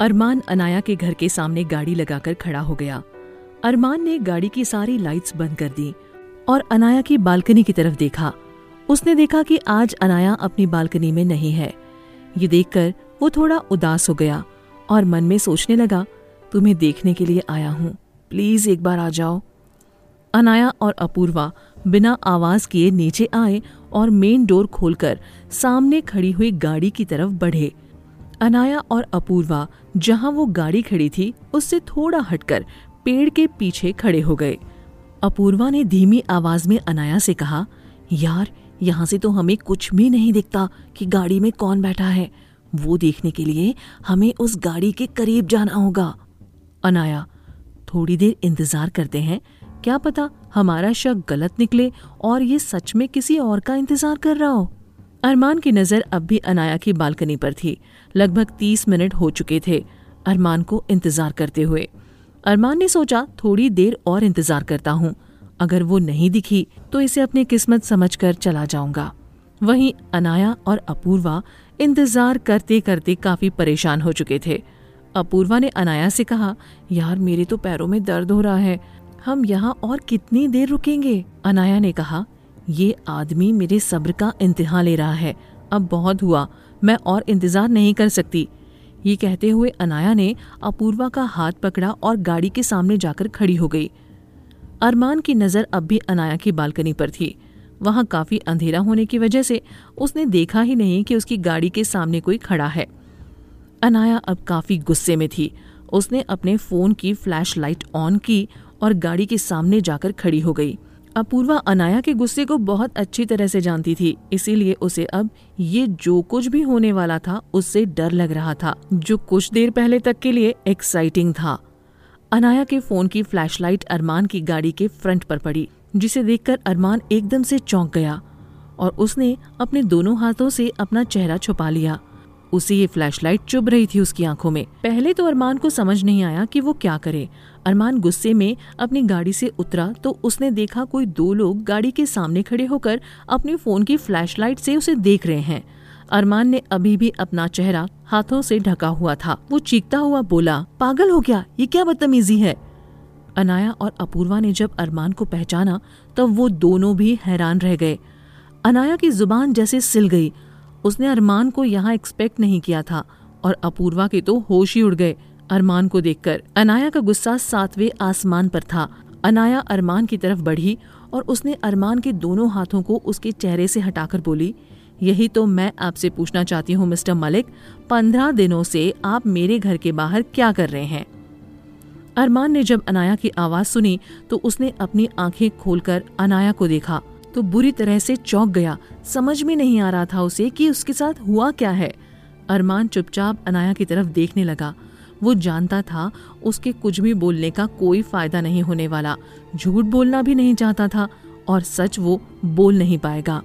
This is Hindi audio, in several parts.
अरमान अनाया के घर के सामने गाड़ी लगाकर खड़ा हो गया। अरमान ने गाड़ी की सारी लाइट्स बंद कर दी और अनाया की बालकनी की तरफ देखा। उसने देखा कि आज अनाया अपनी बालकनी में नहीं है। ये देखकर वो थोड़ा उदास हो गया और मन में सोचने लगा, तुम्हें देखने के लिए आया हूँ, प्लीज एक बार आ जाओ। अनाया और अपूर्वा बिना आवाज किए नीचे आए और मेन डोर खोलकर सामने खड़ी हुई गाड़ी की तरफ बढ़े। अनाया और अपूर्वा जहाँ वो गाड़ी खड़ी थी उससे थोड़ा हटकर पेड़ के पीछे खड़े हो गए। अपूर्वा ने धीमी आवाज में अनाया से कहा, यार यहाँ से तो हमें कुछ भी नहीं दिखता कि गाड़ी में कौन बैठा है। वो देखने के लिए हमें उस गाड़ी के करीब जाना होगा। अनाया, थोड़ी देर इंतजार करते हैं, क्या पता हमारा शक गलत निकले और ये सच में किसी और का इंतजार कर रहा हो। अरमान की नज़र अब भी अनाया की बालकनी पर थी। लगभग 30 मिनट हो चुके थे अरमान को इंतजार करते हुए। अरमान ने सोचा, थोड़ी देर और इंतजार करता हूँ, अगर वो नहीं दिखी तो इसे अपनी किस्मत समझकर चला जाऊंगा। वहीं अनाया और अपूर्वा इंतजार करते करते काफी परेशान हो चुके थे। अपूर्वा ने अनाया से कहा, यार मेरे तो पैरों में दर्द हो रहा है, हम यहाँ और कितनी देर रुकेंगे। अनाया ने कहा, ये आदमी मेरे सब्र का इंतहा ले रहा है, अब बहुत हुआ, मैं और इंतजार नहीं कर सकती। ये कहते हुए अनाया ने अपूर्वा का हाथ पकड़ा और गाड़ी के सामने जाकर खड़ी हो गई। अरमान की नज़र अब भी अनाया की बालकनी पर थी। वहाँ काफी अंधेरा होने की वजह से उसने देखा ही नहीं कि उसकी गाड़ी के सामने कोई खड़ा है। अनाया अब काफी गुस्से में थी। उसने अपने फोन की फ्लैशलाइट ऑन की और गाड़ी के सामने जाकर खड़ी हो गई। अपूर्वा अनाया के गुस्से को बहुत अच्छी तरह से जानती थी, इसीलिए उसे अब ये जो कुछ भी होने वाला था उससे डर लग रहा था, जो कुछ देर पहले तक के लिए एक्साइटिंग था। अनाया के फोन की फ्लैशलाइट अरमान की गाड़ी के फ्रंट पर पड़ी, जिसे देखकर अरमान एकदम से चौंक गया और उसने अपने दोनों हाथों से अपना चेहरा छुपा लिया। उसे ये फ्लैशलाइट चुभ रही थी उसकी आंखों में। पहले तो अरमान को समझ नहीं आया कि वो क्या करे। अरमान गुस्से में अपनी गाड़ी से उतरा तो उसने देखा कोई 2 लोग गाड़ी के सामने खड़े होकर अपने फोन की फ्लैशलाइट से उसे देख रहे हैं। अरमान ने अभी भी अपना चेहरा हाथों से ढका हुआ था। वो चीखता हुआ बोला, पागल हो गया, ये क्या बदतमीजी है। अनाया और अपूर्वा ने जब अरमान को पहचाना तब वो दोनों भी हैरान रह गए। अनाया की जुबान जैसे सिल गई। उसने अरमान को यहाँ एक्सपेक्ट नहीं किया था और अपूर्वा के तो होश ही उड़ गए अरमान को देखकर। अनाया का गुस्सा 7वें आसमान पर था। अनाया अरमान की तरफ बढ़ी और उसने अरमान के दोनों हाथों को उसके चेहरे से हटाकर बोली, यही तो मैं आपसे पूछना चाहती हूँ मिस्टर मलिक, 15 दिनों से आप मेरे घर के बाहर क्या कर रहे हैं। अरमान ने जब अनाया की आवाज़ सुनी तो उसने अपनी आंखें खोलकर अनाया को देखा तो बुरी तरह से चौंक गया। समझ में नहीं आ रहा था उसे कि उसके साथ हुआ क्या है। अरमान चुपचाप अनाया की तरफ देखने लगा। वो जानता था उसके कुछ भी बोलने का कोई फायदा नहीं होने वाला। झूठ बोलना भी नहीं चाहता था और सच वो बोल नहीं पाएगा।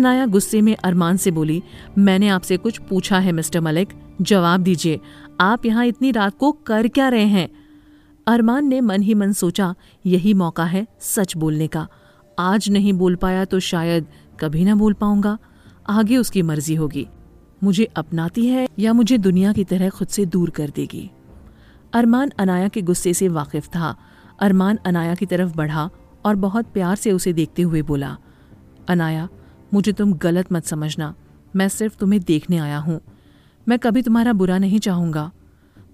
अनाया गुस्से में अरमान से बोली, मैंने आपसे कुछ पूछा है मिस्टर मलिक, जवाब दीजिए, आप यहाँ इतनी रात को कर क्या रहे हैं। अरमान ने मन ही मन सोचा, यही मौका है सच बोलने का, आज नहीं बोल पाया तो शायद कभी ना बोल पाऊंगा, आगे उसकी मर्जी होगी, मुझे अपनाती है या मुझे दुनिया की तरह खुद से दूर कर देगी। अरमान अनाया के गुस्से से वाकिफ था। अरमान अनाया की तरफ बढ़ा और बहुत प्यार से उसे देखते हुए बोला, अनाया मुझे तुम गलत मत समझना, मैं सिर्फ तुम्हें देखने आया हूँ, मैं कभी तुम्हारा बुरा नहीं चाहूँगा।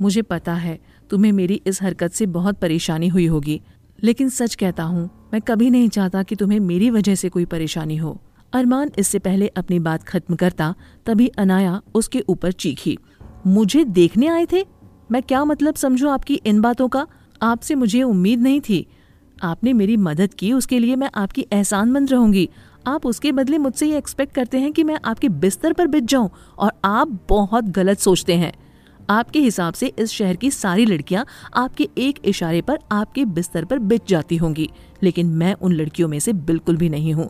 मुझे पता है तुम्हें मेरी इस हरकत से बहुत परेशानी हुई होगी, लेकिन सच कहता हूँ मैं कभी नहीं चाहता कि तुम्हें मेरी वजह से कोई परेशानी हो। अरमान इससे पहले अपनी बात खत्म करता तभी अनाया उसके ऊपर चीखी, मुझे देखने आए थे, मैं क्या मतलब समझूं आपकी इन बातों का, आपसे मुझे उम्मीद नहीं थी, आपने मेरी मदद की उसके लिए मैं आपकी एहसानमंद रहूंगी, आप उसके बदले मुझसे ये एक्सपेक्ट करते हैं कि मैं आपके बिस्तर पर बिछ जाऊं, और आप बहुत गलत सोचते हैं। आपके हिसाब से इस शहर की सारी लड़कियां आपके एक इशारे पर आपके बिस्तर पर बिछ जाती होंगी, लेकिन मैं उन लड़कियों में से बिल्कुल भी नहीं हूँ।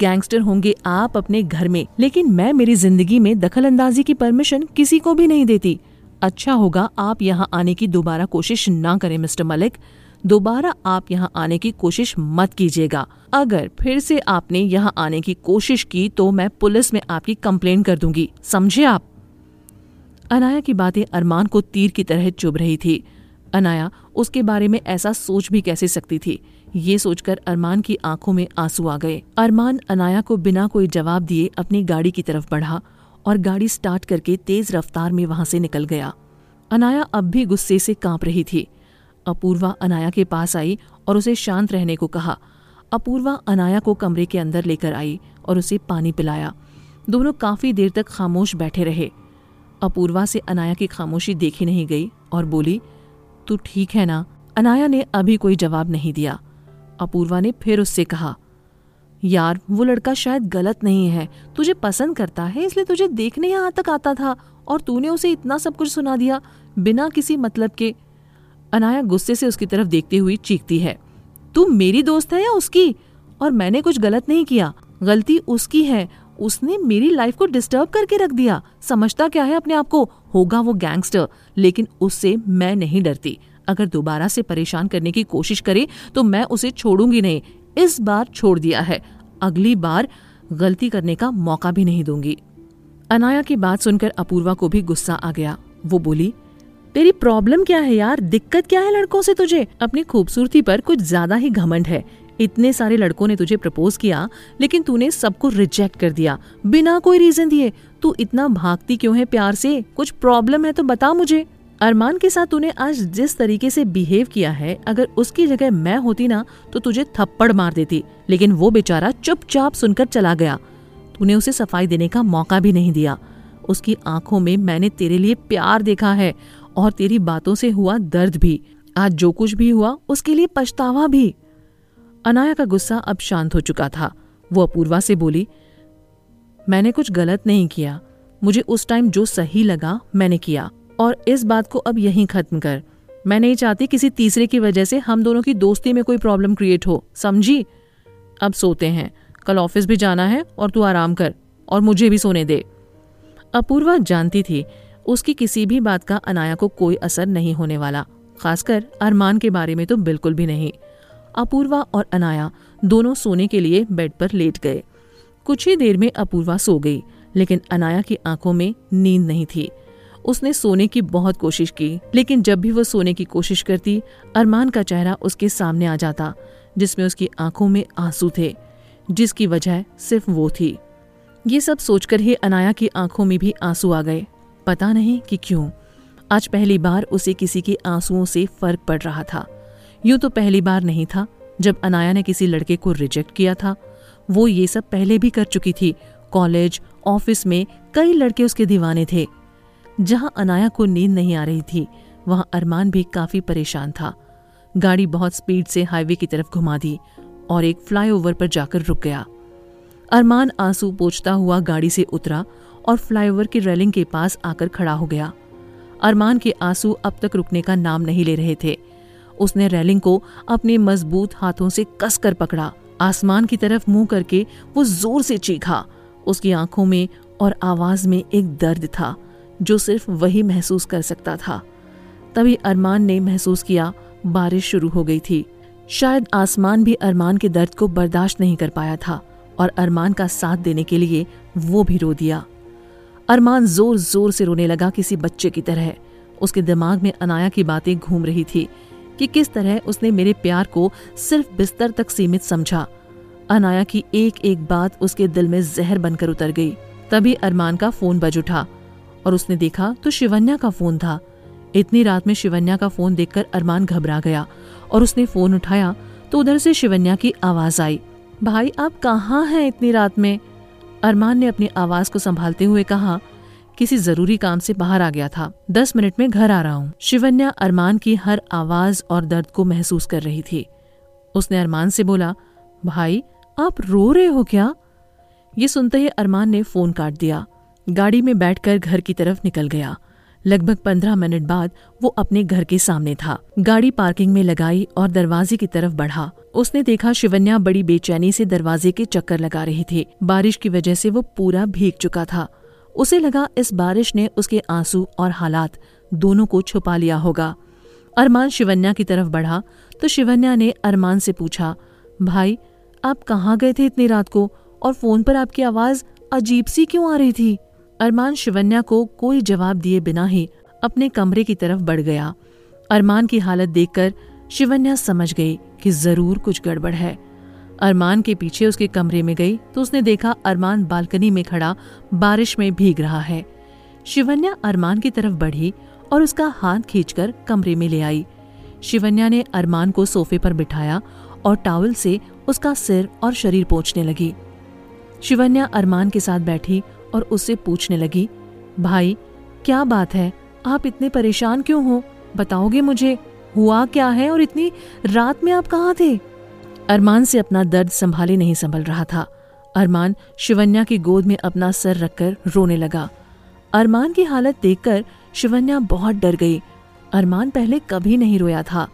गैंगस्टर होंगे आप अपने घर में, लेकिन मैं मेरी जिंदगी में दखलअंदाजी की परमिशन किसी को भी नहीं देती। अच्छा होगा आप यहाँ आने की दोबारा कोशिश ना करें मिस्टर मलिक, दोबारा आप यहाँ आने की कोशिश मत कीजिएगा। अगर फिर से आपने यहाँ आने की कोशिश की तो मैं पुलिस में आपकी कंप्लेंट कर दूंगी, समझे आप। अनाया की बातें अरमान को तीर की तरह चुभ रही थी। अनाया उसके बारे में ऐसा सोच भी कैसे सकती थी? ये सोचकर अरमान की आंखों में आंसू आ गए। अरमान अनाया को बिना कोई जवाब दिए अपनी गाड़ी की तरफ बढ़ा और गाड़ी स्टार्ट करके तेज रफ्तार में वहां से निकल गया। अनाया अब भी गुस्से से कांप रही थी। अपूर्वा अनाया के पास आई और उसे शांत रहने को कहा। अपूर्वा अनाया को कमरे के अंदर लेकर आई और उसे पानी पिलाया। दोनों काफी देर तक खामोश बैठे रहे। अपूर्वा से अनाया की खामोशी देखी नहीं गई और बोली, तू ठीक है ना? अनाया ने अभी कोई जवाब नहीं दिया। अपूर्वा ने फिर उससे कहा, यार वो लड़का शायद गलत नहीं है, तुझे पसंद करता है इसलिए तुझे देखने यहाँ तक आता था और तूने उसे इतना सब कुछ सुना दिया बिना किसी मतलब के। अनाया गुस्से से उसकी तरफ देखते हुए चीखती है, तू मेरी दोस्त है या उसकी? और मैंने कुछ गलत नहीं किया, गलती उसकी है। उसने मेरी लाइफ को डिस्टर्ब करके रख दिया। समझता क्या है अपने आप को? होगा वो गैंगस्टर, लेकिन उससे मैं नहीं डरती। अगर दोबारा से परेशान करने की कोशिश करे तो मैं उसे छोड़ूंगी नहीं। इस बार छोड़ दिया है, अगली बार गलती करने का मौका भी नहीं दूंगी। अनाया की बात सुनकर अपूर्वा को भी गुस्सा आ गया। वो बोली, तेरी प्रॉब्लम क्या है यार? दिक्कत क्या है लड़कों से तुझे? अपनी खूबसूरती पर कुछ ज्यादा ही घमंड है। इतने सारे लड़कों ने तुझे प्रपोज किया लेकिन तूने सबको रिजेक्ट कर दिया बिना कोई रीजन दिए। तू इतना भागती क्यों है प्यार से? कुछ प्रॉब्लम है तो बता मुझे। अरमान के साथ तूने आज जिस तरीके से बिहेव किया है, अगर उसकी जगह मैं होती ना तो तुझे थप्पड़ मार देती, लेकिन वो बेचारा चुपचाप सुनकर चला गया। तूने उसे सफाई देने का मौका भी नहीं दिया। उसकी आंखों में मैंने तेरे लिए प्यार देखा है और तेरी बातों से हुआ दर्द भी। आज जो कुछ भी हुआ उसके लिए पछतावा भी। अनाया का गुस्सा अब शांत हो चुका था। वो अपूर्वा से बोली, मैंने कुछ गलत नहीं किया। मुझे उस टाइम जो सही लगा मैंने किया और इस बात को अब यहीं खत्म कर। मैं नहीं चाहती किसी तीसरे की वजह से हम दोनों की दोस्ती में कोई प्रॉब्लम क्रिएट हो, समझी? अब सोते हैं, कल ऑफिस भी जाना है और तू आराम कर और मुझे भी सोने दे। अपूर्वा जानती थी उसकी किसी भी बात का अनाया को कोई असर नहीं होने वाला, खासकर अरमान के बारे में तो बिल्कुल भी नहीं। अपूर्वा और अनाया दोनों सोने के लिए बेड पर लेट गए। कुछ ही देर में अपूर्वा सो गई, लेकिन अनाया की आंखों में नींद नहीं थी। उसने सोने की बहुत कोशिश की, लेकिन जब भी वो सोने की कोशिश करती अरमान का चेहरा उसके सामने आ जाता, जिसमें उसकी आंखों में आंसू थे, जिसकी वजह सिर्फ वो थी। ये सब सोचकर ही अनाया की आंखों में भी आंसू आ गए, पता नहीं कि क्यों। आज पहली बार उसे किसी के आंसुओं से फर्क पड़ रहा था। यूं तो पहली बार नहीं था जब अनाया ने किसी लड़के को रिजेक्ट किया था। वो ये सब पहले भी कर चुकी थी। कॉलेज, ऑफिस में कई लड़के उसके दीवाने थे। जहां अनाया को नींद नहीं आ रही थी, वहां अरमान भी काफी परेशान था। गाड़ी बहुत स्पीड से हाईवे की तरफ घुमा दी और एक फ्लाईओवर पर जाकर रुक गया। अरमान आंसू पोंछता हुआ गाड़ी से उतरा और फ्लाईओवर की रेलिंग के पास आकर खड़ा हो गया। अरमान के आंसू अब तक रुकने का नाम नहीं ले रहे थे। उसने रेलिंग को अपने मजबूत हाथों से कसकर पकड़ा। आसमान की तरफ मुंह करके वो जोर से चीखा। उसकी आंखों में और आवाज में एक दर्द था जो सिर्फ वही महसूस कर सकता था। तभी अरमान ने महसूस किया बारिश शुरू हो गई थी। शायद आसमान भी अरमान के दर्द को बर्दाश्त नहीं कर पाया था और अरमान का साथ देने के लिए वो भी रो दिया। अरमान जोर जोर से रोने लगा, किसी बच्चे की तरह। उसके दिमाग में अनाया की बातें घूम रही थी कि किस तरह उसने मेरे प्यार को सिर्फ बिस्तर तक सीमित समझा। अनाया की एक एक बात उसके दिल में जहर बनकर उतर गई। तभी अरमान का फोन बज उठा और उसने देखा तो शिवन्या का फोन था। इतनी रात में शिवन्या का फोन देखकर अरमान घबरा गया और उसने फोन उठाया तो उधर से शिवन्या की आवाज आई, भाई आप कहाँ हैं इतनी रात में? अरमान ने अपनी आवाज को संभालते हुए कहा, किसी जरूरी काम से बाहर आ गया था, 10 मिनट में घर आ रहा हूँ। शिवन्या अरमान की हर आवाज और दर्द को महसूस कर रही थी। उसने अरमान से बोला, भाई आप रो रहे हो क्या? ये सुनते ही अरमान ने फोन काट दिया। गाड़ी में बैठकर घर की तरफ निकल गया। लगभग 15 मिनट बाद वो अपने घर के सामने था। गाड़ी पार्किंग में लगाई और दरवाजे की तरफ बढ़ा। उसने देखा शिवन्या बड़ी बेचैनी से दरवाजे के चक्कर लगा रही थी। बारिश की वजह से वो पूरा भीग चुका था। उसे लगा इस बारिश ने उसके आंसू और हालात दोनों को छुपा लिया होगा। अरमान शिवन्या की तरफ बढ़ा तो शिवन्या ने अरमान से पूछा, भाई आप कहाँ गए थे इतनी रात को और फोन पर आपकी आवाज अजीब सी क्यों आ रही थी? अरमान शिवन्या को कोई जवाब दिए बिना ही अपने कमरे की तरफ बढ़ गया। अरमान की हालत देखकर शिवन्या समझ गई कि जरूर कुछ गड़बड़ है। अरमान के पीछे उसके कमरे में गई तो उसने देखा अरमान बालकनी में खड़ा बारिश में भीग रहा है। शिवन्या अरमान की तरफ बढ़ी और उसका हाथ खींचकर कमरे में ले आई। शिवन्या ने अरमान को सोफे पर बिठाया और टॉवल से उसका सिर और शरीर पोंछने लगी। शिवन्या अरमान के साथ बैठी और उससे पूछने लगी, भाई क्या बात है, आप इतने परेशान क्यों हो? बताओगे मुझे हुआ क्या है और इतनी रात में आप कहाँ थे? अरमान से अपना दर्द नहीं संभल रहा था। अरमान शिवन्या की गोद में अपना सर रखकर रोने लगा। अरमान की हालत देखकर शिवन्या बहुत डर गई। अरमान पहले कभी नहीं रोया था।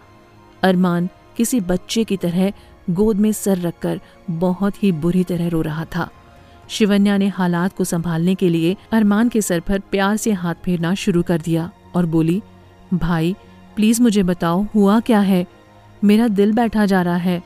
अरमान किसी बच्चे की तरह गोद में सर रखकर बहुत ही बुरी तरह रो रहा था। शिवन्या ने हालात को संभालने के लिए अरमान के सर पर प्यार से हाथ फेरना शुरू कर दिया और बोली, भाई प्लीज मुझे बताओ हुआ क्या है, मेरा दिल बैठा जा रहा है।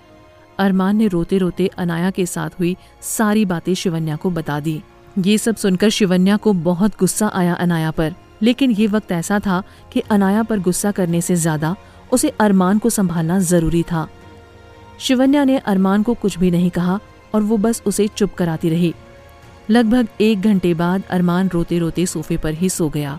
अरमान ने रोते रोते अनाया के साथ हुई सारी बातें शिवन्या को बता दी। ये सब सुनकर शिवन्या को बहुत गुस्सा आया अनाया पर, लेकिन ये वक्त ऐसा था कि अनाया पर गुस्सा करने से ज्यादा उसे अरमान को संभालना जरूरी था। शिवन्या ने अरमान को कुछ भी नहीं कहा और वो बस उसे चुप कराती रही। लगभग 1 घंटे बाद अरमान रोते रोते सोफे पर ही सो गया।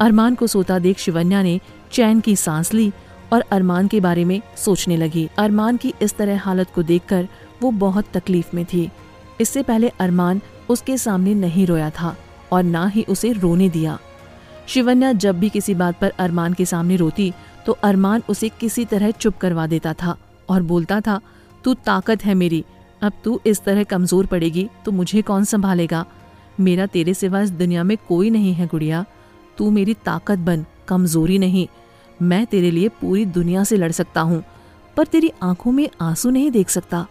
अरमान को सोता देख शिवन्या ने चैन की सांस ली और अरमान के बारे में सोचने लगी। अरमान की इस तरह हालत को देखकर वो बहुत तकलीफ में थी। इससे पहले अरमान उसके सामने नहीं रोया था और ना ही उसे रोने दिया। शिवन्या जब भी किसी बात पर अरमान के सामने रोती तो अरमान उसे किसी तरह चुप करवा देता था और बोलता था, तू ताकत है मेरी, अब तू इस तरह कमजोर पड़ेगी तो मुझे कौन संभालेगा? मेरा तेरे सिवा इस दुनिया में कोई नहीं है गुड़िया, तू मेरी ताकत बन, कमजोरी नहीं। मैं तेरे लिए पूरी दुनिया से लड़ सकता हूँ पर तेरी आंखों में आंसू नहीं देख सकता।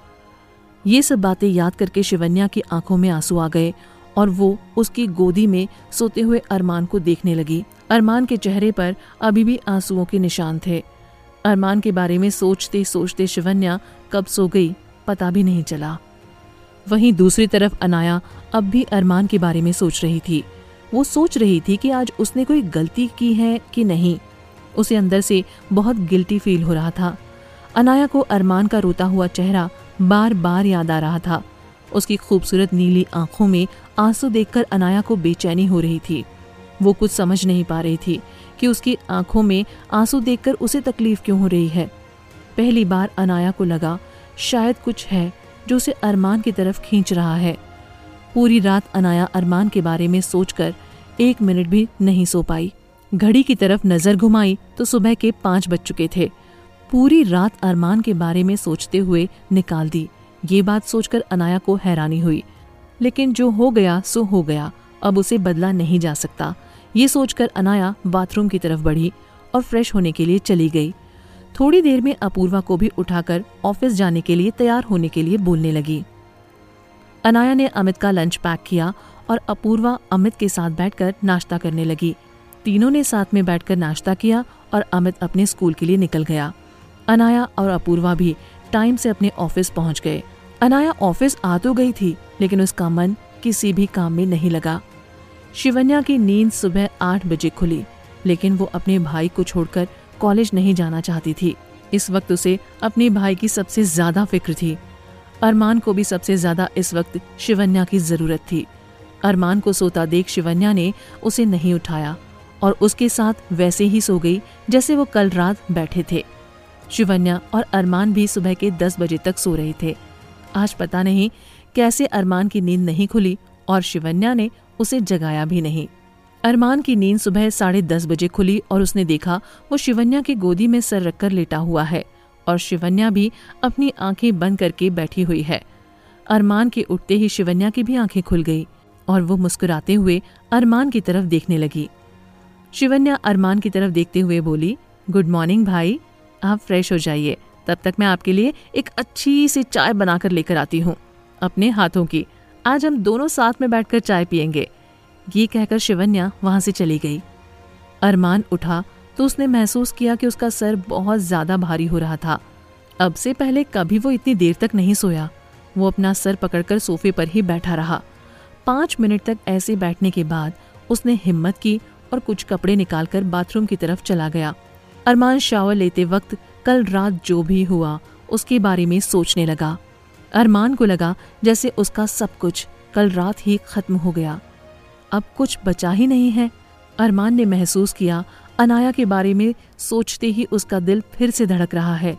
ये सब बातें याद करके शिवन्या की आंखों में आंसू आ गए और वो उसकी गोदी में सोते हुए अरमान को देखने लगी। अरमान के चेहरे पर अभी भी आंसुओं के निशान थे। अरमान के बारे में सोचते सोचते शिवन्या कब सो गई पता भी नहीं चला। वहीं दूसरी तरफ अनाया अब भी अरमान के बारे में सोच रही थी। वो सोच रही थी कि आज उसने कोई गलती की है कि नहीं। उसे अंदर से बहुत गिल्टी फील हो रहा था। अनाया को अरमान का रोता हुआ चेहरा बार बार याद आ रहा था। उसकी खूबसूरत नीली आंखों में आंसू देखकर अनाया को बेचैनी हो रही थी। वो कुछ समझ नहीं पा रही थी कि उसकी आंखों में आंसू देखकर उसे तकलीफ क्यों हो रही है। पहली बार अनाया को लगा शायद कुछ है जो उसे अरमान की तरफ खींच रहा है। पूरी रात अनाया अरमान के बारे में सोचकर 1 मिनट भी नहीं सो पाई। घड़ी की तरफ नजर घुमाई तो सुबह के 5 बज चुके थे। पूरी रात अरमान के बारे में सोचते हुए निकाल दी। ये बात सोचकर अनाया को हैरानी हुई, लेकिन जो हो गया सो हो गया, अब उसे बदला नहीं जा सकता। ये सोचकर अनाया बाथरूम की तरफ बढ़ी और फ्रेश होने के लिए चली गई। थोड़ी देर में अपूर्वा को भी उठाकर ऑफिस जाने के लिए तैयार होने के लिए बोलने लगी। अनाया ने अमित का लंच पैक किया और अपूर्वा अमित के साथ बैठकर नाश्ता करने लगी। तीनों ने साथ में बैठकर नाश्ता किया और अमित अपने स्कूल के लिए निकल गया। अनाया और अपूर्वा भी टाइम से अपने ऑफिस पहुंच गए। अनाया ऑफिस आ तो गई थी, लेकिन उसका मन किसी भी काम में नहीं लगा। शिवन्या की नींद सुबह 8 बजे खुली, लेकिन वो अपने भाई को छोड़कर कॉलेज नहीं जाना चाहती थी। इस वक्त उसे अपने भाई की सबसे ज्यादा फिक्र थी। अरमान को भी सबसे ज्यादा इस वक्त शिवन्या की जरूरत थी। अरमान को सोता देख शिवन्या ने उसे नहीं उठाया और उसके साथ वैसे ही सो गई जैसे वो कल रात बैठे थे। शिवन्या और अरमान भी सुबह के 10 बजे तक सो रहे थे। आज पता नहीं कैसे अरमान की नींद नहीं खुली और शिवन्या ने उसे जगाया भी नहीं। अरमान की नींद सुबह 10:30 बजे खुली और उसने देखा वो शिवन्या की गोदी में सर रखकर लेटा हुआ है और शिवन्या भी अपनी आंखें बंद करके बैठी हुई है। अरमान के उठते ही शिवन्या की भी आंखें खुल गई और वो मुस्कुराते हुए अरमान की तरफ देखने लगी। शिवन्या अरमान की तरफ देखते हुए बोली, गुड मॉर्निंग भाई, आप फ्रेश हो जाइए, तब तक मैं आपके लिए एक अच्छी सी चाय बनाकर लेकर आती हूँ अपने हाथों की। आज हम दोनों साथ में बैठकर चाय पियेंगे। ये कहकर शिवन्या वहाँ से चली गई। अरमान उठा तो उसने महसूस किया कि उसका सर बहुत ज्यादा भारी हो रहा था। अब से पहले कभी वो इतनी देर तक नहीं सोया। वो अपना सर पकड़कर सोफे पर ही बैठा रहा। 5 मिनट तक ऐसे बैठने के बाद उसने हिम्मत की और कुछ कपड़े निकालकर बाथरूम की तरफ चला गया। अरमान शावर लेते वक्त कल रात जो भी हुआ उसके बारे में सोचने लगा। अरमान को लगा जैसे उसका सब कुछ कल रात ही खत्म हो गया, अब कुछ बचा ही नहीं है। अरमान ने महसूस किया अनाया के बारे में सोचते ही उसका दिल फिर से धड़क रहा है।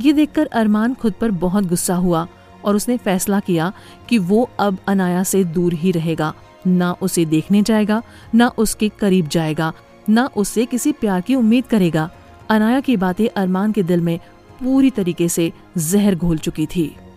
ये देखकर अरमान खुद पर बहुत गुस्सा हुआ और उसने फैसला किया कि वो अब अनाया से दूर ही रहेगा, ना उसे देखने जाएगा, ना उसके करीब जाएगा, ना उससे किसी प्यार की उम्मीद करेगा। अनाया की बातें अरमान के दिल में पूरी तरीके से जहर घोल चुकी थी।